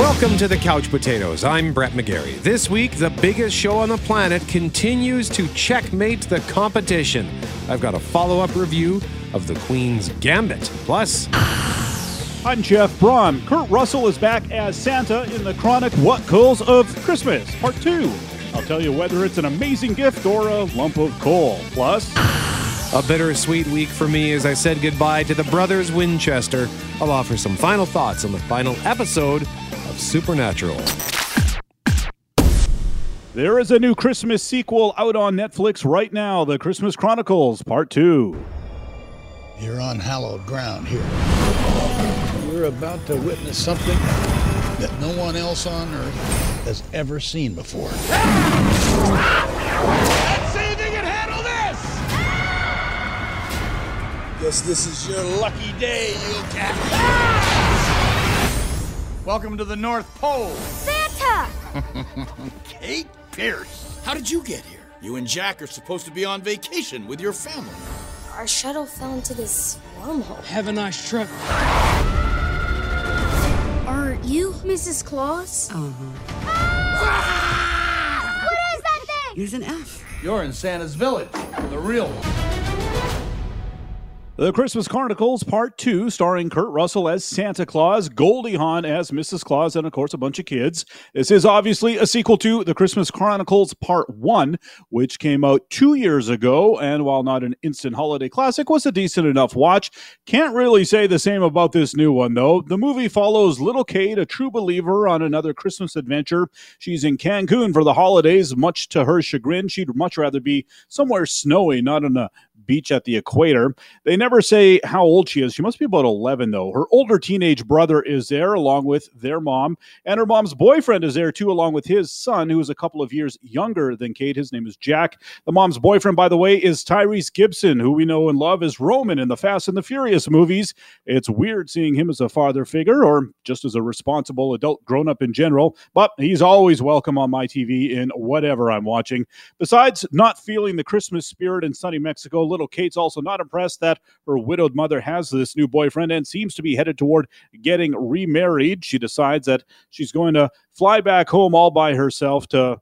Welcome to the Couch Potatoes. I'm Brett McGarry. This week, the biggest show on the planet continues to checkmate the competition. I've got a follow-up review of The Queen's Gambit. Plus, I'm Jeff Braun. Kurt Russell is back as Santa in the chronic What Coals of Christmas, Part 2. I'll tell you whether it's an amazing gift or a lump of coal. Plus, a bittersweet week for me as I said goodbye to the brothers Winchester. I'll offer some final thoughts on the final episode of Supernatural. There is a new Christmas sequel out on Netflix right now, The Christmas Chronicles Part 2. You're on hallowed ground here. We're about to witness something that no one else on Earth has ever seen before. Ah! Let's see if they can handle this! Guess this is your lucky day, you cat. Ah! Welcome to the North Pole. Santa! Kate Pierce. How did you get here? You and Jack are supposed to be on vacation with your family. Our shuttle fell into this wormhole. Have a nice trip. Aren't you Mrs. Claus? Uh-huh. Ah! What is that thing? Here's an F. You're in Santa's village, the real one. The Christmas Chronicles Part 2, starring Kurt Russell as Santa Claus, Goldie Hawn as Mrs. Claus, and of course a bunch of kids. This is obviously a sequel to The Christmas Chronicles Part 1, which came out 2 years ago, and while not an instant holiday classic, was a decent enough watch. Can't really say the same about this new one, though. The movie follows little Kate, a true believer, on another Christmas adventure. She's in Cancun for the holidays. Much to her chagrin, she'd much rather be somewhere snowy, not on a beach at the equator. They never say how old she is. She must be about 11, though. Her older teenage brother is there, along with their mom, and her mom's boyfriend is there, too, along with his son, who is a couple of years younger than Kate. His name is Jack. The mom's boyfriend, by the way, is Tyrese Gibson, who we know and love as Roman in the Fast and the Furious movies. It's weird seeing him as a father figure, or just as a responsible adult grown-up in general, but he's always welcome on my TV in whatever I'm watching. Besides not feeling the Christmas spirit in sunny Mexico, little Kate's also not impressed that her widowed mother has this new boyfriend and seems to be headed toward getting remarried. She decides that she's going to fly back home all by herself to,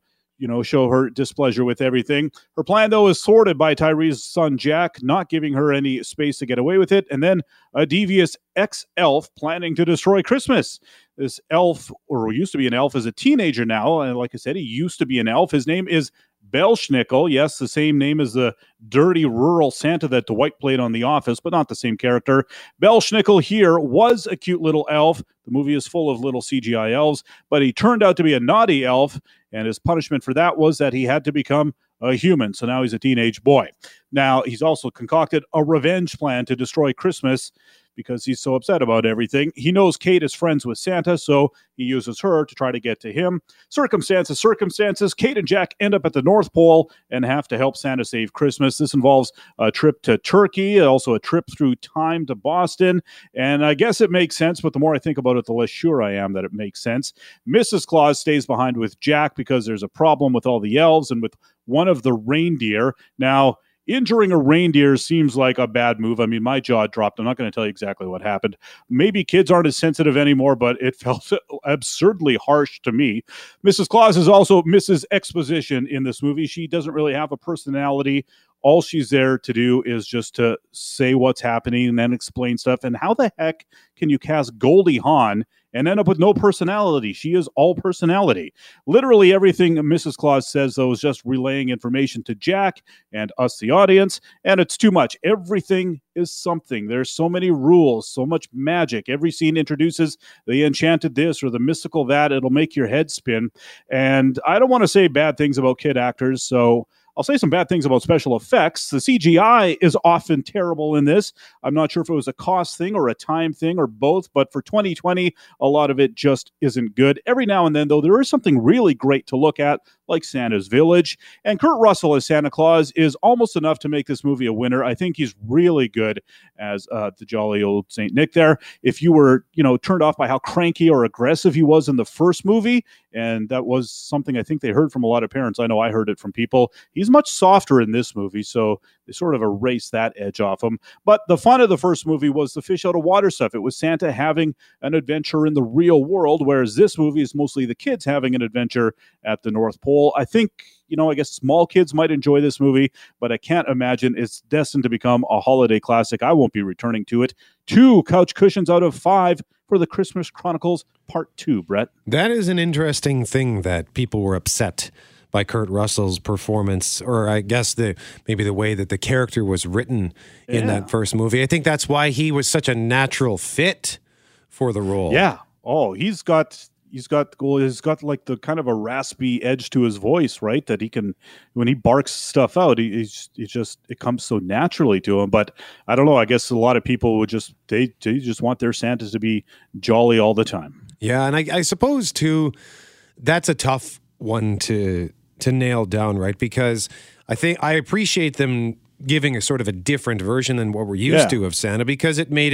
show her displeasure with everything. Her plan, though, is thwarted by Tyrese's son, Jack, not giving her any space to get away with it. And then a devious ex-elf planning to destroy Christmas. This elf, or used to be an elf, is a teenager now. And like I said, he used to be an elf. His name is Belsnickel, yes, the same name as the dirty rural Santa that Dwight played on The Office, but not the same character. Belsnickel here was a cute little elf. The movie is full of little CGI elves, but he turned out to be a naughty elf, and his punishment for that was that he had to become a human, so now he's a teenage boy. Now, he's also concocted a revenge plan to destroy Christmas because he's so upset about everything. He knows Kate is friends with Santa, so he uses her to try to get to him. Circumstances. Kate and Jack end up at the North Pole and have to help Santa save Christmas. This involves a trip to Turkey, also a trip through time to Boston. And I guess it makes sense, but the more I think about it, the less sure I am that it makes sense. Mrs. Claus stays behind with Jack because there's a problem with all the elves and with one of the reindeer. Now, injuring a reindeer seems like a bad move. I mean, my jaw dropped. I'm not going to tell you exactly what happened. Maybe kids aren't as sensitive anymore, but it felt absurdly harsh to me. Mrs. Claus is also Mrs. Exposition in this movie. She doesn't really have a personality. All she's there to do is just to say what's happening and then explain stuff. And how the heck can you cast Goldie Hawn and end up with no personality? She is all personality. Literally everything Mrs. Claus says, though, is just relaying information to Jack and us, the audience, and it's too much. Everything is something. There's so many rules, so much magic. Every scene introduces the enchanted this or the mystical that. It'll make your head spin. And I don't want to say bad things about kid actors, so I'll say some bad things about special effects. The CGI is often terrible in this. I'm not sure if it was a cost thing or a time thing or both, but for 2020, a lot of it just isn't good. Every now and then, though, there is something really great to look at, like Santa's Village. And Kurt Russell as Santa Claus is almost enough to make this movie a winner. I think he's really good as the jolly old Saint Nick there. If you were, turned off by how cranky or aggressive he was in the first movie, and that was something I think they heard from a lot of parents. I know I heard it from people. He's He's much softer in this movie, so they sort of erase that edge off him. But the fun of the first movie was the fish out of water stuff. It was Santa having an adventure in the real world, whereas this movie is mostly the kids having an adventure at the North Pole. I think, you know, I guess small kids might enjoy this movie, but I can't imagine it's destined to become a holiday classic. I won't be returning to it. 2 couch cushions out of 5 for The Christmas Chronicles Part 2, Brett. That is an interesting thing that people were upset by Kurt Russell's performance, or I guess maybe the way that the character was written in that first movie. I think that's why he was such a natural fit for the role. Yeah. Oh, he's got like the kind of a raspy edge to his voice, right? That he can, when he barks stuff out, it comes so naturally to him. But I don't know, I guess a lot of people would just, they just want their Santas to be jolly all the time. Yeah. And I suppose too, that's a tough one to nail down, right? Because I think I appreciate them giving a sort of a different version than what we're used to of Santa, because it made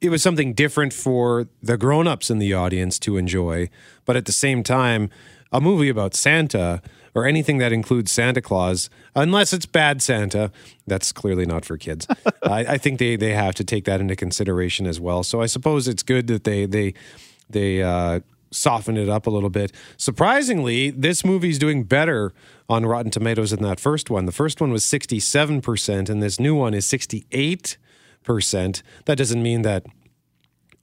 it was something different for the grown-ups in the audience to enjoy. But at the same time, a movie about Santa or anything that includes Santa Claus, unless it's Bad Santa, that's clearly not for kids. I think they have to take that into consideration as well. So I suppose it's good that they softened it up a little bit. Surprisingly, this movie's doing better on Rotten Tomatoes than that first one. The first one was 67%, and this new one is 68%. That doesn't mean that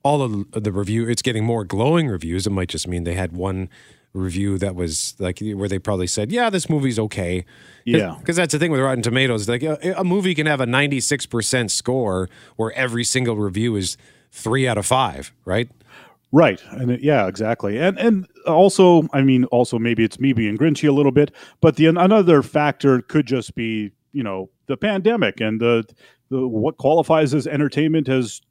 all of the review, it's getting more glowing reviews. It might just mean they had one review that was like, where they probably said, yeah, this movie's okay. Yeah. Because that's the thing with Rotten Tomatoes. Like a movie can have a 96% score where every single review is 3 out of 5, right? Right. And yeah, exactly. And also, I mean, also maybe it's me being grinchy a little bit, but another factor could just be, you know, the pandemic and the what qualifies as entertainment has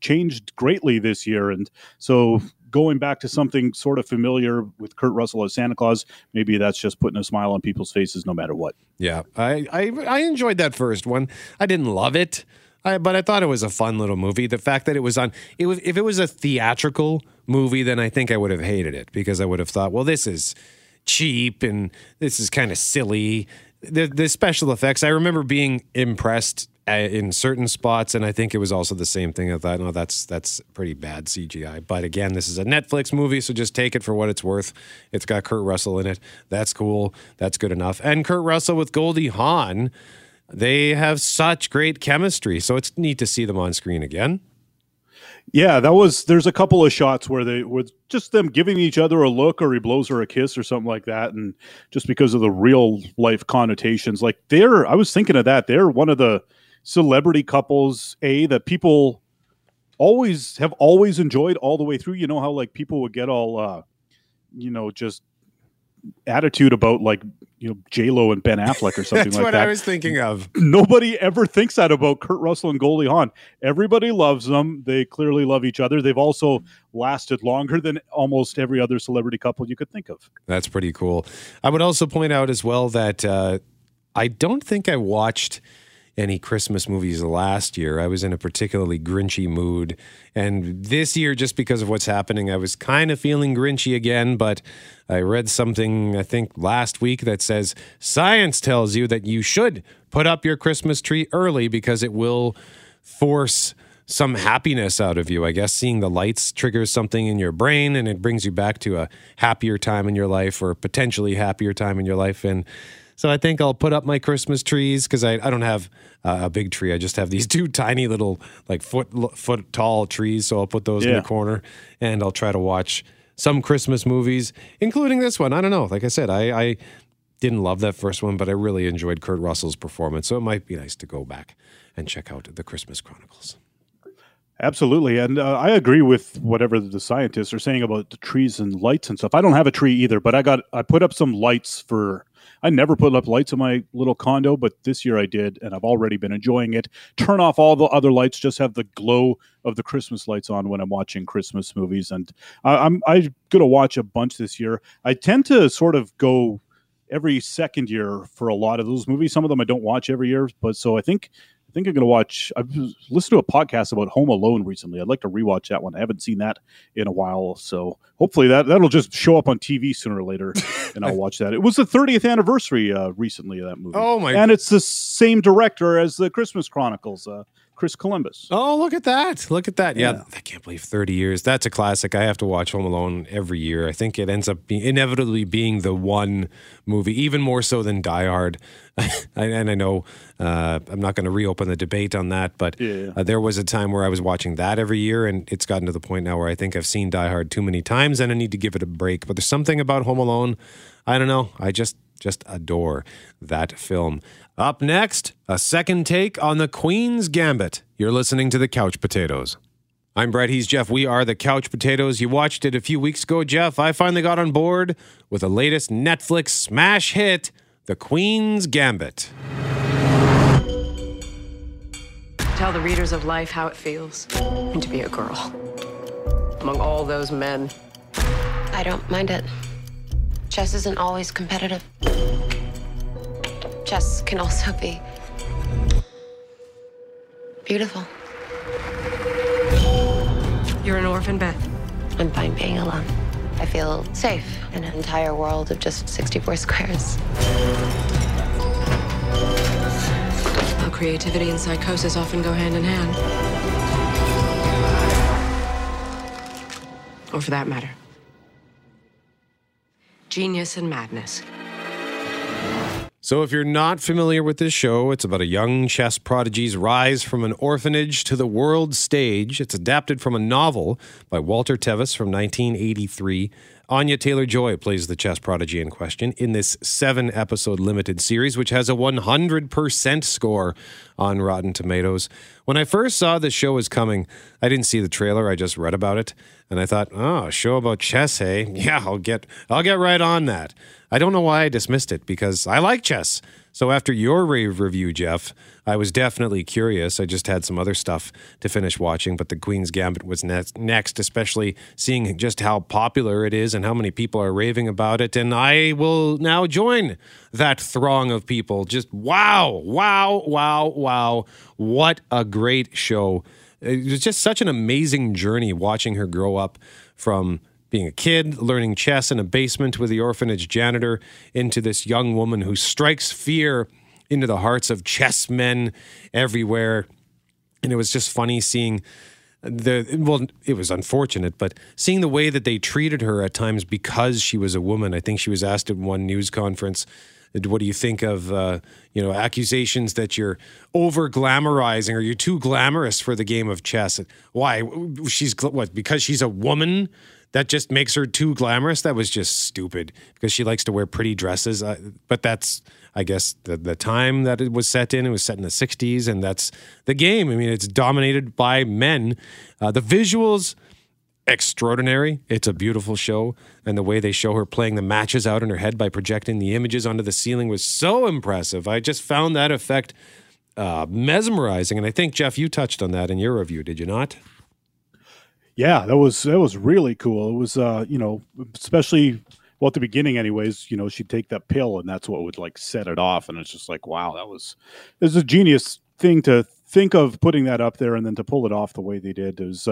changed greatly this year. And so going back to something sort of familiar with Kurt Russell as Santa Claus, maybe that's just putting a smile on people's faces no matter what. Yeah, I enjoyed that first one. I didn't love it, but I thought it was a fun little movie. The fact that if it was a theatrical movie, then I think I would have hated it, because I would have thought, well, this is cheap and this is kind of silly. The special effects, I remember being impressed in certain spots, and I think it was also the same thing. I thought, no, that's pretty bad CGI. But again, this is a Netflix movie, so just take it for what it's worth. It's got Kurt Russell in it. That's cool. That's good enough. And Kurt Russell with Goldie Hawn, they have such great chemistry, so it's neat to see them on screen again. Yeah, there's a couple of shots where they were just them giving each other a look, or he blows her a kiss or something like that. And just because of the real life connotations, like I was thinking of that. They're one of the celebrity couples, that people have always enjoyed all the way through. You know how like people would get all, you know, just attitude about like, you know, J-Lo and Ben Affleck or something. That's like what I was thinking of. Nobody ever thinks that about Kurt Russell and Goldie Hawn. Everybody loves them. They clearly love each other. They've also lasted longer than almost every other celebrity couple you could think of. That's pretty cool. I would also point out as well that I don't think I watched any Christmas movies last year. I was in a particularly grinchy mood. And this year, just because of what's happening, I was kind of feeling grinchy again, but I read something, I think, last week that says science tells you that you should put up your Christmas tree early because it will force some happiness out of you. I guess seeing the lights triggers something in your brain and it brings you back to a happier time in your life, or potentially happier time in your life. And so I think I'll put up my Christmas trees, because I don't have a big tree. I just have these 2 tiny little, like, foot tall trees. So I'll put those in the corner, and I'll try to watch some Christmas movies, including this one. I don't know. Like I said, I didn't love that first one, but I really enjoyed Kurt Russell's performance. So it might be nice to go back and check out The Christmas Chronicles. Absolutely. And I agree with whatever the scientists are saying about the trees and lights and stuff. I don't have a tree either, but I put up some lights for... I never put up lights in my little condo, but this year I did, and I've already been enjoying it. Turn off all the other lights, just have the glow of the Christmas lights on when I'm watching Christmas movies. And I'm going to watch a bunch this year. I tend to sort of go every second year for a lot of those movies. Some of them I don't watch every year, but so I think think I'm going to watch. I've listened to a podcast about Home Alone recently. I'd like to rewatch that one. I haven't seen that in a while, so hopefully that'll just show up on TV sooner or later, and I'll watch that. It was the 30th anniversary recently of that movie. Oh my! And it's the same director as The Christmas Chronicles, Chris Columbus. Oh, look at that! Look at that! Yeah, I can't believe 30 years. That's a classic. I have to watch Home Alone every year. I think it ends up inevitably being the one movie, even more so than Die Hard. And I know I'm not going to reopen the debate on that, but there was a time where I was watching that every year, and it's gotten to the point now where I think I've seen Die Hard too many times, and I need to give it a break. But there's something about Home Alone. I don't know. I just adore that film. Up next, a second take on The Queen's Gambit. You're listening to The Couch Potatoes. I'm Brett, he's Jeff. We are The Couch Potatoes. You watched it a few weeks ago, Jeff. I finally got on board with the latest Netflix smash hit, The Queen's Gambit. Tell the readers of life how it feels and to be a girl. Among all those men. I don't mind it. Chess isn't always competitive. Chess can also be beautiful. You're an orphan, Beth. I'm fine being alone. I feel safe in an entire world of just 64 squares. How creativity and psychosis often go hand in hand. Or for that matter, genius and madness. So if you're not familiar with this show, it's about a young chess prodigy's rise from an orphanage to the world stage. It's adapted from a novel by Walter Tevis from 1983. Anya Taylor-Joy plays the chess prodigy in question in this 7-episode limited series, which has a 100% score on Rotten Tomatoes. When I first saw this show was coming, I didn't see the trailer. I just read about it, and I thought, oh, a show about chess, hey? Yeah, I'll get right on that. I don't know why I dismissed it, because I like chess. So after your rave review, Jeff, I was definitely curious. I just had some other stuff to finish watching, but The Queen's Gambit was next, especially seeing just how popular it is and how many people are raving about it. And I will now join that throng of people. Just wow. What a great show. It was just such an amazing journey watching her grow up from being a kid, learning chess in a basement with the orphanage janitor, into this young woman who strikes fear into the hearts of chess men everywhere. And it was just funny seeing it was unfortunate, but seeing the way that they treated her at times because she was a woman. I think she was asked at one news conference, what do you think of, accusations that you're over-glamorizing or you're too glamorous for the game of chess? Why? Because she's a woman? That just makes her too glamorous? That was just stupid because she likes to wear pretty dresses. But that's, I guess, the time that it was set in. It was set in the 60s, and that's the game. I mean, it's dominated by men. The visuals, extraordinary. It's a beautiful show. And the way they show her playing the matches out in her head by projecting the images onto the ceiling was so impressive. I just found that effect mesmerizing. And I think, Jeff, you touched on that in your review, did you not? Yeah, that was really cool. It was, especially, well, at the beginning anyways, she'd take that pill and that's what would like set it off. And it's just like, wow, it was a genius thing to think of putting that up there and then to pull it off the way they did. It was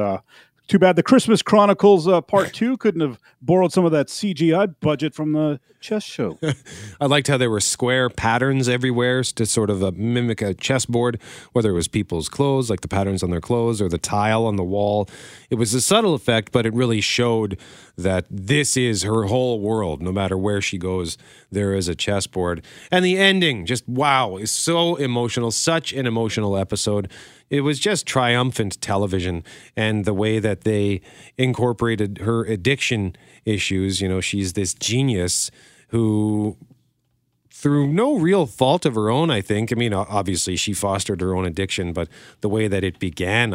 too bad The Christmas Chronicles Part 2 couldn't have borrowed some of that CGI budget from the chess show. I liked how there were square patterns everywhere to sort of mimic a chessboard, whether it was people's clothes, like the patterns on their clothes, or the tile on the wall. It was a subtle effect, but it really showed that this is her whole world. No matter where she goes, there is a chessboard. And the ending, just wow, is so emotional, such an emotional episode. It was just triumphant television, and the way that they incorporated her addiction issues. She's this genius who, through no real fault of her own, I think. I mean, obviously she fostered her own addiction, but the way that it began,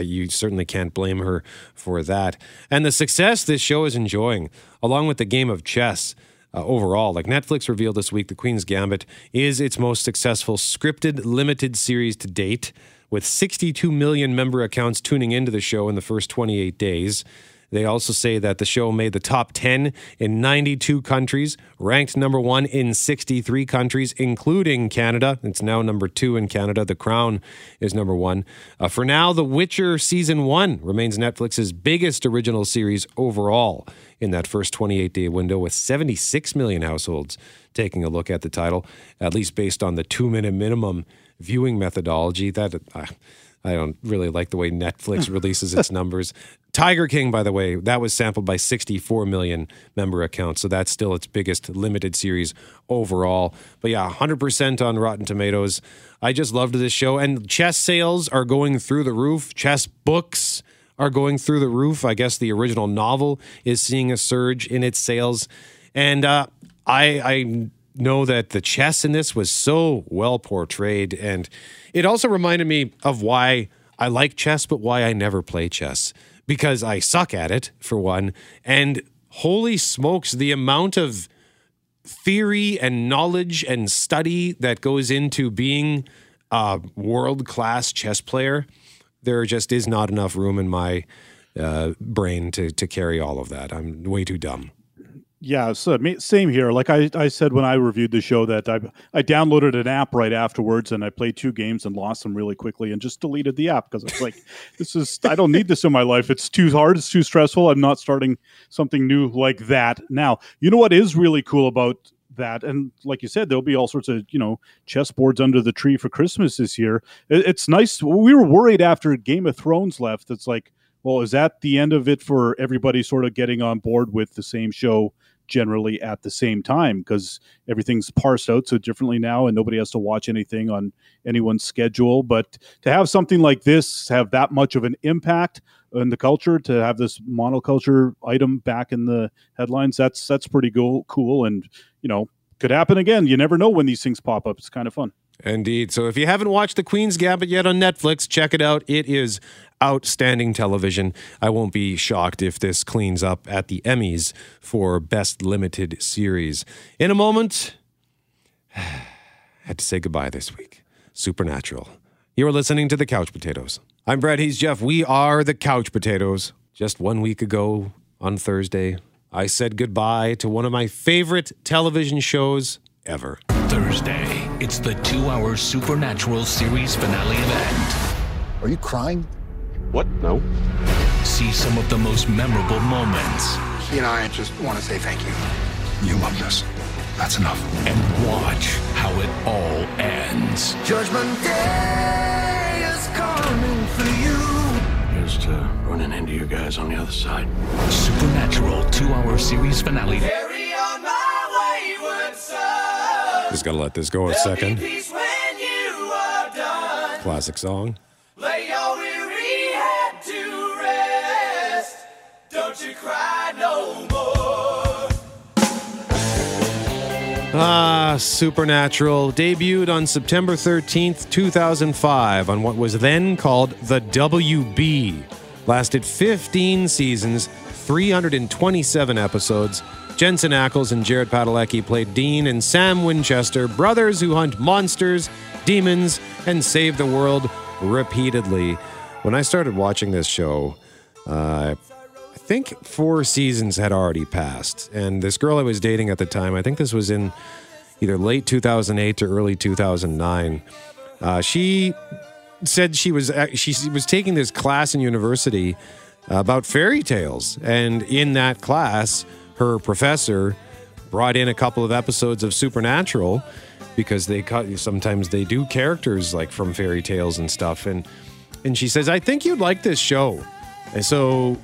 you certainly can't blame her for that. And the success this show is enjoying, along with the game of chess, overall, like Netflix revealed this week, The Queen's Gambit is its most successful scripted limited series to date, with 62 million member accounts tuning into the show in the first 28 days. They also say that the show made the top 10 in 92 countries, ranked number 1 in 63 countries, including Canada. It's now number 2 in Canada. The Crown is number 1. For now, The Witcher Season 1 remains Netflix's biggest original series overall in that first 28-day window, with 76 million households taking a look at the title, at least based on the 2-minute minimum viewing methodology. That I don't really like the way Netflix releases its numbers. Tiger King, by the way, that was sampled by 64 million member accounts, so that's still its biggest limited series overall. But yeah, 100% on Rotten Tomatoes. I just loved this show, and chess sales are going through the roof. Chess books are going through the roof. I guess the original novel is seeing a surge in its sales, and I know that the chess in this was so well portrayed, and it also reminded me of why I like chess, but why I never play chess, because I suck at it, for one, and holy smokes, the amount of theory and knowledge and study that goes into being a world-class chess player. There just is not enough room in my brain to carry all of that. I'm way too dumb. Yeah, so same here. Like I said when I reviewed the show, that I downloaded an app right afterwards, and I played 2 games and lost them really quickly and just deleted the app, because I was like, I don't need this in my life. It's too hard. It's too stressful. I'm not starting something new like that now. You know what is really cool about that, and like you said, there'll be all sorts of, you know, chessboards under the tree for Christmas this year. It's nice. We were worried after Game of Thrones left. It's like, well, is that the end of it for everybody sort of getting on board with the same show generally at the same time? Because everything's parsed out so differently now, and nobody has to watch anything on anyone's schedule. But to have something like this have that much of an impact in the culture, to have this monoculture item back in the headlines, that's pretty cool. And, you know, could happen again. You never know when these things pop up. It's kind of fun. Indeed. So if you haven't watched The Queen's Gambit yet on Netflix, check it out. It is outstanding television. I won't be shocked if this cleans up at the Emmys for Best Limited Series. In a moment, I had to say goodbye this week. Supernatural. You're listening to The Couch Potatoes. I'm Brett, he's Jeff. We are The Couch Potatoes. Just 1 week ago on Thursday, I said goodbye to one of my favorite television shows ever. Thursday, it's the 2-hour Supernatural series finale event. Are you crying? What? No. See some of the most memorable moments. You know, I just want to say thank you. You loved us. That's enough. And watch how it all ends. Judgment Day is coming for you. Just running into you guys on the other side. Supernatural 2-hour series finale. Carry on my wayward son. Just gotta let this go a second. Classic song. Lay your weary head to rest. Don't you cry no more. Ah, Supernatural debuted on September 13th, 2005 on what was then called the WB. Lasted 15 seasons, 327 episodes. Jensen Ackles and Jared Padalecki played Dean and Sam Winchester, brothers who hunt monsters, demons, and save the world repeatedly. When I started watching this show, I think 4 seasons had already passed. And this girl I was dating at the time, I think this was in either late 2008 or early 2009, she said she was taking this class in university about fairy tales. And in that class, her professor brought in a couple of episodes of Supernatural, because sometimes they do characters like from fairy tales and stuff. And she says, I think you'd like this show. And so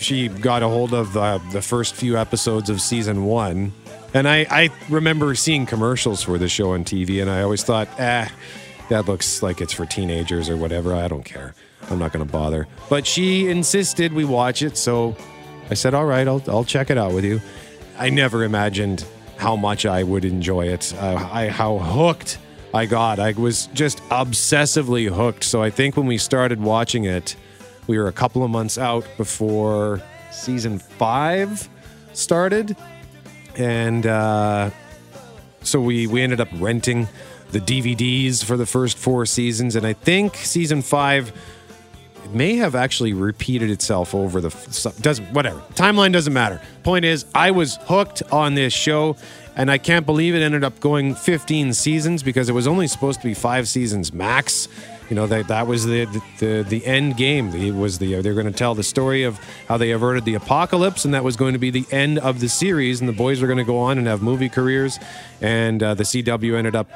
she got a hold of the first few episodes of season 1. And I remember seeing commercials for the show on TV, and I always thought, that looks like it's for teenagers or whatever. I don't care. I'm not going to bother. But she insisted we watch it, so I said, all right, I'll check it out with you. I never imagined how much I would enjoy it, how hooked I got. I was just obsessively hooked. So I think when we started watching it, we were a couple of months out before season 5 started. And so we ended up renting the DVDs for the first 4 seasons. And I think season 5 may have actually repeated itself over the... doesn't, whatever. Timeline doesn't matter. Point is, I was hooked on this show, and I can't believe it ended up going 15 seasons because it was only supposed to be 5 seasons max. You know, that was the end game. It was they were going to tell the story of how they averted the apocalypse, and that was going to be the end of the series, and the boys were going to go on and have movie careers, and the CW ended up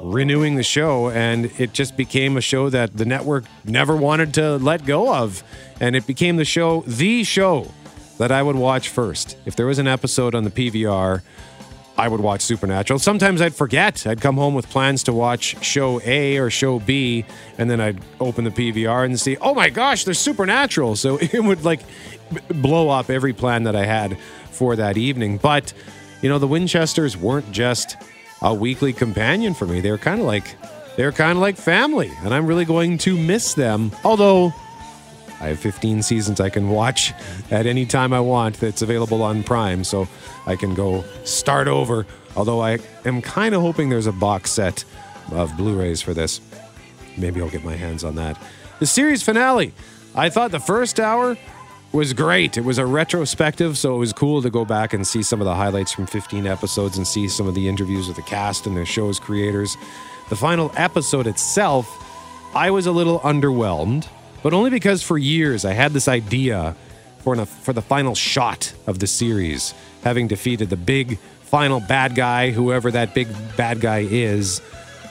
renewing the show, and it just became a show that the network never wanted to let go of, and it became the show that I would watch first. If there was an episode on the PVR, I would watch Supernatural. Sometimes I'd forget. I'd come home with plans to watch show A or show B, and then I'd open the PVR and see, oh my gosh, there's Supernatural. So it would like blow up every plan that I had for that evening. But, you know, the Winchesters weren't just a weekly companion for me. They're kind of like family, and I'm really going to miss them. Although I have 15 seasons I can watch at any time I want that's available on Prime, so I can go start over, although I am kind of hoping there's a box set of Blu-rays for this. Maybe I'll get my hands on that. The series finale. I thought the first hour was great. It was a retrospective, so it was cool to go back and see some of the highlights from 15 episodes and see some of the interviews with the cast and the show's creators. The final episode itself, I was a little underwhelmed, but only because for years I had this idea for the final shot of the series, having defeated the big final bad guy, whoever that big bad guy is.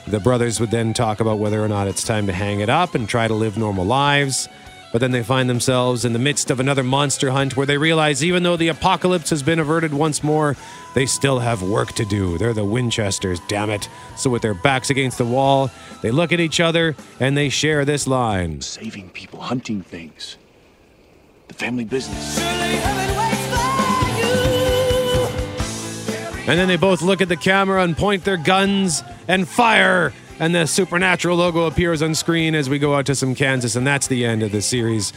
The brothers would then talk about whether or not it's time to hang it up and try to live normal lives. But then they find themselves in the midst of another monster hunt where they realize even though the apocalypse has been averted once more, they still have work to do. They're the Winchesters, damn it. So with their backs against the wall, they look at each other and they share this line. Saving people, hunting things. The family business. Surely heaven waits for you. And then they both look at the camera and point their guns and fire. And the Supernatural logo appears on screen as we go out to some Kansas, and that's the end of the series.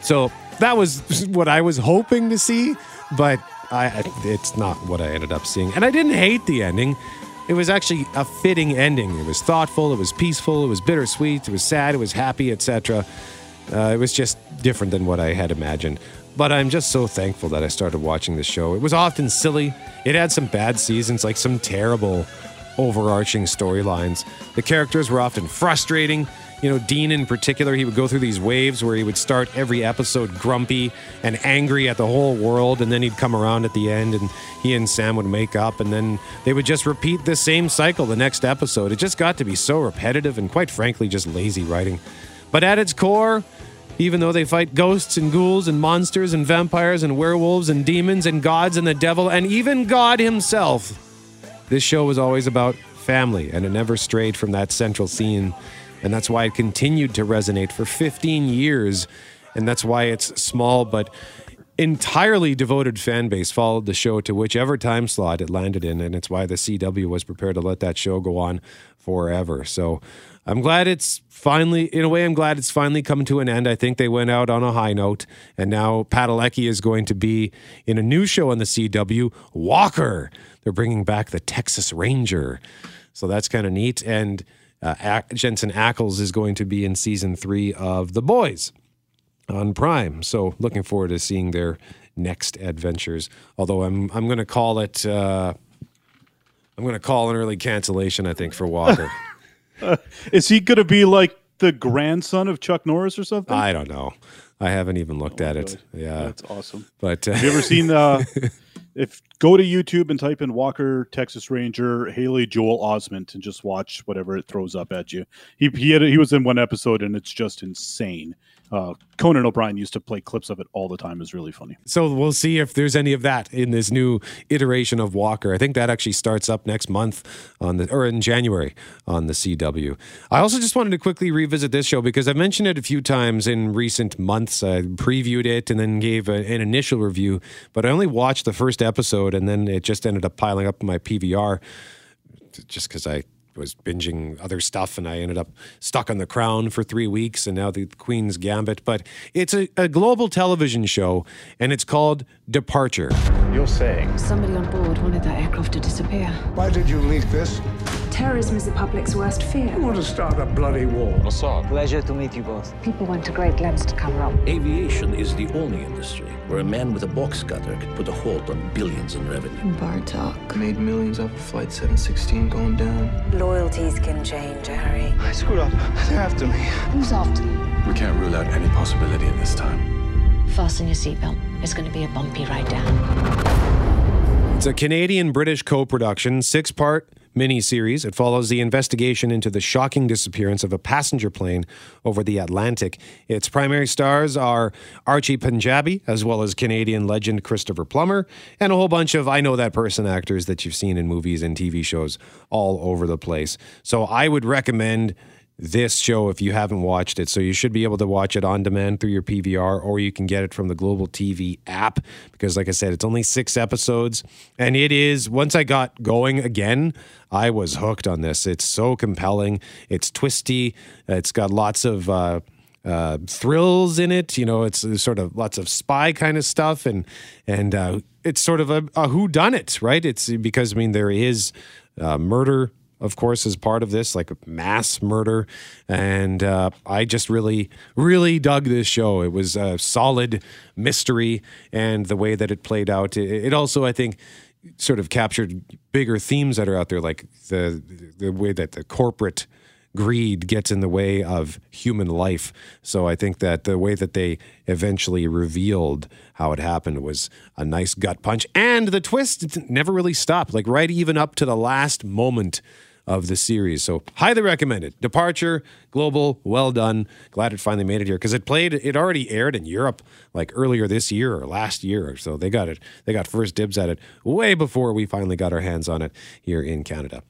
So that was what I was hoping to see, but it's not what I ended up seeing. And I didn't hate the ending. It was actually a fitting ending. It was thoughtful, it was peaceful, it was bittersweet, it was sad, it was happy, etc. It was just different than what I had imagined. But I'm just so thankful that I started watching this show. It was often silly. It had some bad seasons, like some terrible overarching storylines. The characters were often frustrating. You know, Dean in particular, he would go through these waves where he would start every episode grumpy and angry at the whole world, and then he'd come around at the end and he and Sam would make up, and then they would just repeat the same cycle the next episode. It just got to be so repetitive and, quite frankly, just lazy writing. But at its core, even though they fight ghosts and ghouls and monsters and vampires and werewolves and demons and gods and the devil and even God himself, this show was always about family, and it never strayed from that central scene, and that's why it continued to resonate for 15 years, and that's why its small but entirely devoted fan base followed the show to whichever time slot it landed in, and it's why the CW was prepared to let that show go on forever. So I'm glad it's finally, in a way, I'm glad it's finally come to an end. I think they went out on a high note, and now Padalecki is going to be in a new show on the CW, Walker. They're bringing back the Texas Ranger. So that's kind of neat. And Jensen Ackles is going to be in season 3 of The Boys on Prime. So looking forward to seeing their next adventures. Although I'm going to call it, I'm going to call an early cancellation, I think, for Walker. Is he going to be like the grandson of Chuck Norris or something? I don't know. I haven't even looked at it. Yeah, that's awesome. But have you ever seen if go to YouTube and type in Walker, Texas Ranger, Haley Joel Osment, and just watch whatever it throws up at you. He was in one episode, and it's just insane. Conan O'Brien used to play clips of it all the time. It's really funny. So we'll see if there's any of that in this new iteration of Walker. I think that actually starts up next month in January on the CW. I also just wanted to quickly revisit this show because I've mentioned it a few times in recent months. I previewed it and then gave an initial review, but I only watched the first episode and then it just ended up piling up in my PVR just because I was binging other stuff, and I ended up stuck on The Crown for 3 weeks and now The Queen's Gambit. But it's a global television show, and it's called Departure. You're saying somebody on board wanted that aircraft to disappear. Why did you leak this? Terrorism is the public's worst fear. You want to start a bloody war? Assad. Pleasure to meet you both. People went to great lengths to cover up. Aviation is the only industry where a man with a box cutter could put a halt on billions in revenue. Bartok made millions off Flight 716 going down. Loyalties can change, Harry. I screwed up. They're after me. Who's after me? We can't rule out any possibility at this time. Fasten your seatbelt. It's going to be a bumpy ride down. It's a Canadian-British co-production, six-part miniseries. It follows the investigation into the shocking disappearance of a passenger plane over the Atlantic. Its primary stars are Archie Panjabi, as well as Canadian legend Christopher Plummer, and a whole bunch of I know that person actors that you've seen in movies and TV shows all over the place. So I would recommend this show if you haven't watched it. So you should be able to watch it on demand through your PVR, or you can get it from the Global TV app, because like I said, it's only 6 episodes, and it is, once I got going again, I was hooked on this. It's so compelling. It's twisty. It's got lots of thrills in it. You know, it's sort of lots of spy kind of stuff, and it's sort of a whodunit, right? It's because, I mean, there is murder, of course, as part of this, like mass murder. And I just really, really dug this show. It was a solid mystery, and the way that it played out, it also, I think, sort of captured bigger themes that are out there, like the way that the corporate greed gets in the way of human life. So I think that the way that they eventually revealed how it happened was a nice gut punch. And the twist never really stopped, like right even up to the last moment of the series. So highly recommended. Departure, Global, well done. Glad it finally made it here, because it already aired in Europe like earlier this year or last year. So they got it. They got first dibs at it way before we finally got our hands on it here in Canada.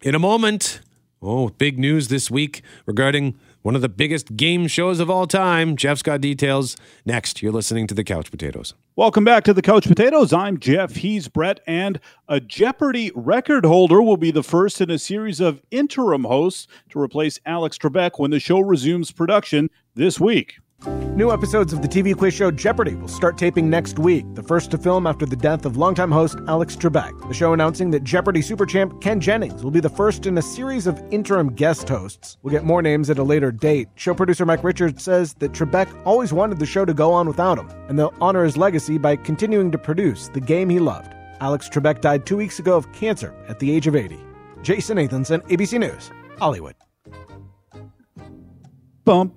In a moment, oh, big news this week regarding one of the biggest game shows of all time. Jeff's got details. Next, you're listening to The Couch Potatoes. Welcome back to The Couch Potatoes. I'm Jeff. He's Brett. And a Jeopardy record holder will be the first in a series of interim hosts to replace Alex Trebek when the show resumes production this week. New episodes of the TV quiz show Jeopardy will start taping next week, the first to film after the death of longtime host Alex Trebek. The show announcing that Jeopardy super champ Ken Jennings will be the first in a series of interim guest hosts. We'll get more names at a later date. Show producer Mike Richards says that Trebek always wanted the show to go on without him, and they'll honor his legacy by continuing to produce the game he loved. Alex Trebek died 2 weeks ago of cancer at the age of 80. Jason Athenson, ABC News, Hollywood. Bump.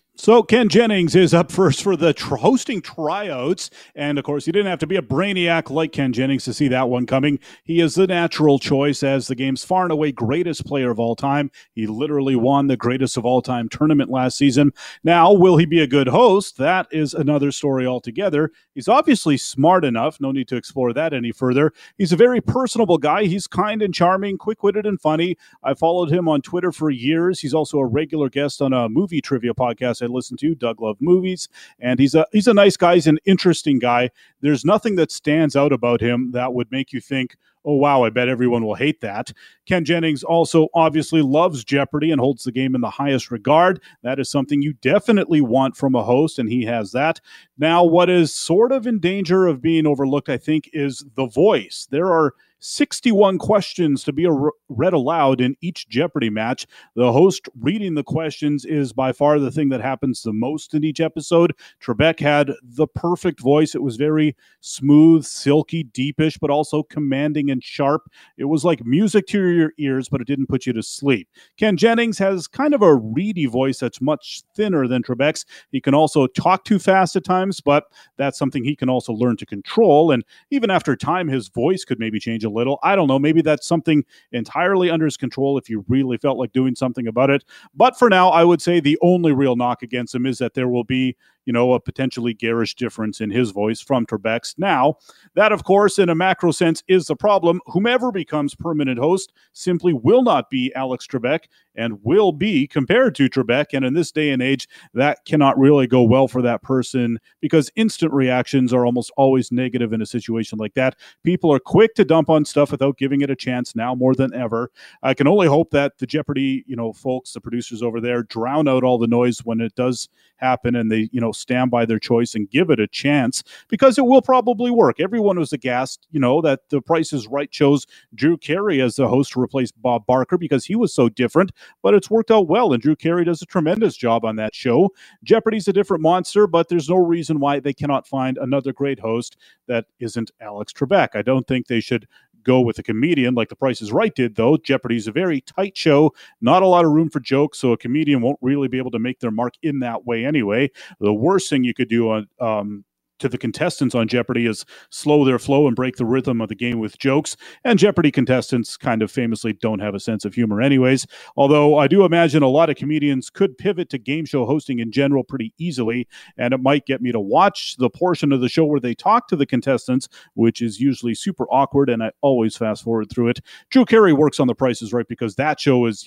So Ken Jennings is up first for the hosting tryouts. And of course, you didn't have to be a brainiac like Ken Jennings to see that one coming. He is the natural choice as the game's far and away greatest player of all time. He literally won the greatest of all time tournament last season. Now, will he be a good host? That is another story altogether. He's obviously smart enough. No need to explore that any further. He's a very personable guy. He's kind and charming, quick-witted and funny. I followed him on Twitter for years. He's also a regular guest on a movie trivia podcast I listen to, Doug Love Movies. And he's a nice guy. He's an interesting guy. There's nothing that stands out about him that would make you think, oh, wow, I bet everyone will hate that. Ken Jennings also obviously loves Jeopardy and holds the game in the highest regard. That is something you definitely want from a host, and he has that. Now, what is sort of in danger of being overlooked, I think, is The Voice. There are 61 questions to be read aloud in each Jeopardy match. The host reading the questions is by far the thing that happens the most in each episode. Trebek had the perfect voice. It was very smooth, silky, deepish, but also commanding and sharp. It was like music to your ears, but it didn't put you to sleep. Ken Jennings has kind of a reedy voice that's much thinner than Trebek's. He can also talk too fast at times, but that's something he can also learn to control. And even after time, his voice could maybe change a little. I don't know. Maybe that's something entirely under his control if you really felt like doing something about it. But for now, I would say the only real knock against him is that there will be, you know, a potentially garish difference in his voice from Trebek's. Now, that, of course, in a macro sense is the problem. Whomever becomes permanent host simply will not be Alex Trebek and will be compared to Trebek. And in this day and age, that cannot really go well for that person, because instant reactions are almost always negative in a situation like that. People are quick to dump on stuff without giving it a chance now more than ever. I can only hope that the Jeopardy, folks, the producers over there, drown out all the noise when it does happen, and they, stand by their choice and give it a chance, because it will probably work. Everyone was aghast, that The Price is Right chose Drew Carey as the host to replace Bob Barker because he was so different, but it's worked out well, and Drew Carey does a tremendous job on that show. Jeopardy's a different monster, but there's no reason why they cannot find another great host that isn't Alex Trebek. I don't think they should go with a comedian like The Price is Right did, though. Jeopardy's a very tight show, not a lot of room for jokes, so a comedian won't really be able to make their mark in that way anyway. The worst thing you could do on to the contestants on Jeopardy is slow their flow and break the rhythm of the game with jokes. And Jeopardy contestants kind of famously don't have a sense of humor anyways, although I do imagine a lot of comedians could pivot to game show hosting in general pretty easily, and it might get me to watch the portion of the show where they talk to the contestants, which is usually super awkward, and I always fast forward through it. Drew Carey works on The Price is Right because that show is,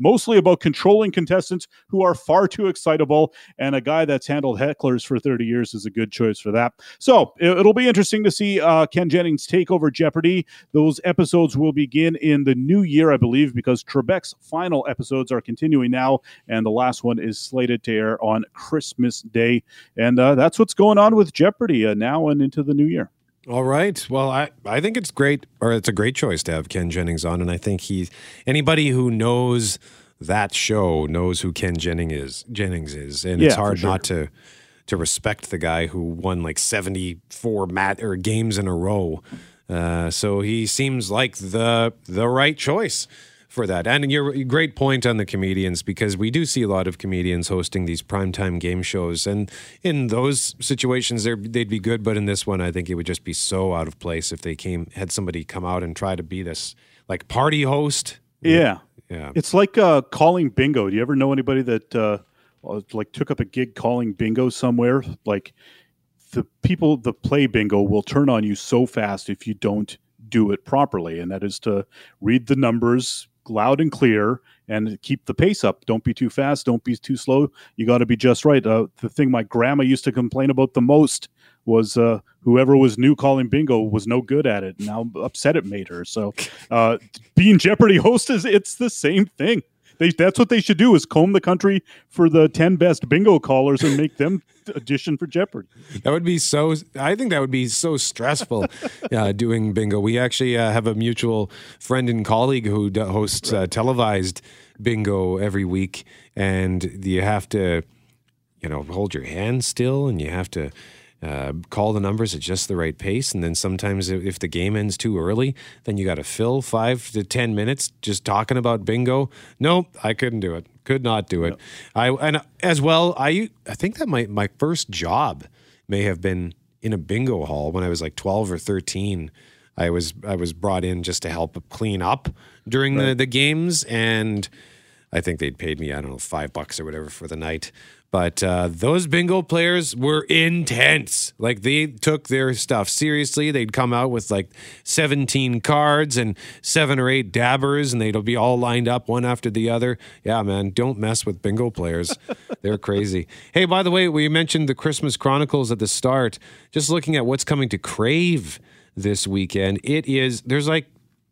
mostly about controlling contestants who are far too excitable, and a guy that's handled hecklers for 30 years is a good choice for that. So it'll be interesting to see Ken Jennings take over Jeopardy. Those episodes will begin in the new year, I believe, because Trebek's final episodes are continuing now, and the last one is slated to air on Christmas Day. And that's what's going on with Jeopardy now and into the new year. All right. Well, I think it's great, or it's a great choice to have Ken Jennings on, and I think anybody who knows that show knows who Ken Jennings is, and it's hard not to respect the guy who won like 74 games in a row. So he seems like the right choice for that. And your great point on the comedians, because we do see a lot of comedians hosting these primetime game shows. And in those situations, they'd be good. But in this one, I think it would just be so out of place if they had somebody come out and try to be this like party host. Yeah. Yeah. It's like calling bingo. Do you ever know anybody that... like took up a gig calling bingo somewhere? Like the people that play bingo will turn on you so fast if you don't do it properly. And that is to read the numbers loud and clear and keep the pace up. Don't be too fast. Don't be too slow. You got to be just right. The thing my grandma used to complain about the most was whoever was new calling bingo was no good at it, and how upset it made her. So being Jeopardy host, it's the same thing. That's what they should do, is comb the country for the 10 best bingo callers and make them audition for Jeopardy. That would be so... I think that would be so stressful, doing bingo. We actually have a mutual friend and colleague who hosts televised bingo every week, and you have to, hold your hand still, and you have to... call the numbers at just the right pace, and then sometimes if the game ends too early, then you got to fill 5 to 10 minutes just talking about bingo. Nope, I couldn't do it. Could not do it. No. I think that my first job may have been in a bingo hall when I was like 12 or 13. I was brought in just to help clean up during the games, and I think they'd paid me, I don't know, $5 or whatever for the night. But those bingo players were intense. Like, they took their stuff seriously. They'd come out with, 17 cards and 7 or 8 dabbers, and they'd be all lined up one after the other. Yeah, man, don't mess with bingo players. They're crazy. Hey, by the way, we mentioned the Christmas Chronicles at the start. Just looking at what's coming to Crave this weekend, there's,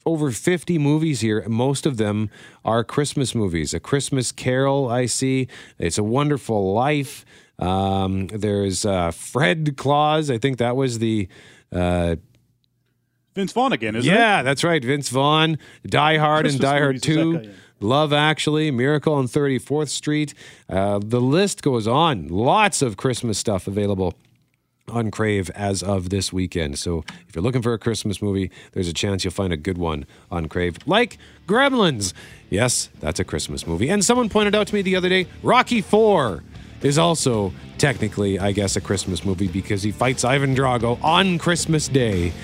over 50 movies here. Most of them are Christmas movies. A Christmas Carol, I see. It's a Wonderful Life. There's Fred Claus. I think that was the... Vince Vaughn again, isn't it? Yeah, that's right. Vince Vaughn. Die Hard and Die Hard 2. Love Actually. Miracle on 34th Street. The list goes on. Lots of Christmas stuff available on Crave as of this weekend. So if you're looking for a Christmas movie, there's a chance you'll find a good one on Crave, like Gremlins. Yes, that's a Christmas movie. And someone pointed out to me the other day, Rocky IV is also technically, I guess, a Christmas movie because he fights Ivan Drago on Christmas Day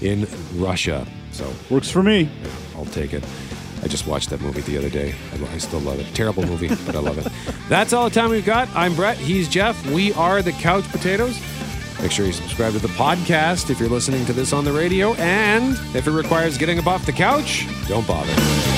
in Russia. So works for me. I'll take it. I just watched that movie the other day. I still love it. Terrible movie, but I love it. That's all the time we've got. I'm Brett. He's Jeff. We are the Couch Potatoes. Make sure you subscribe to the podcast if you're listening to this on the radio. And if it requires getting up off the couch, don't bother.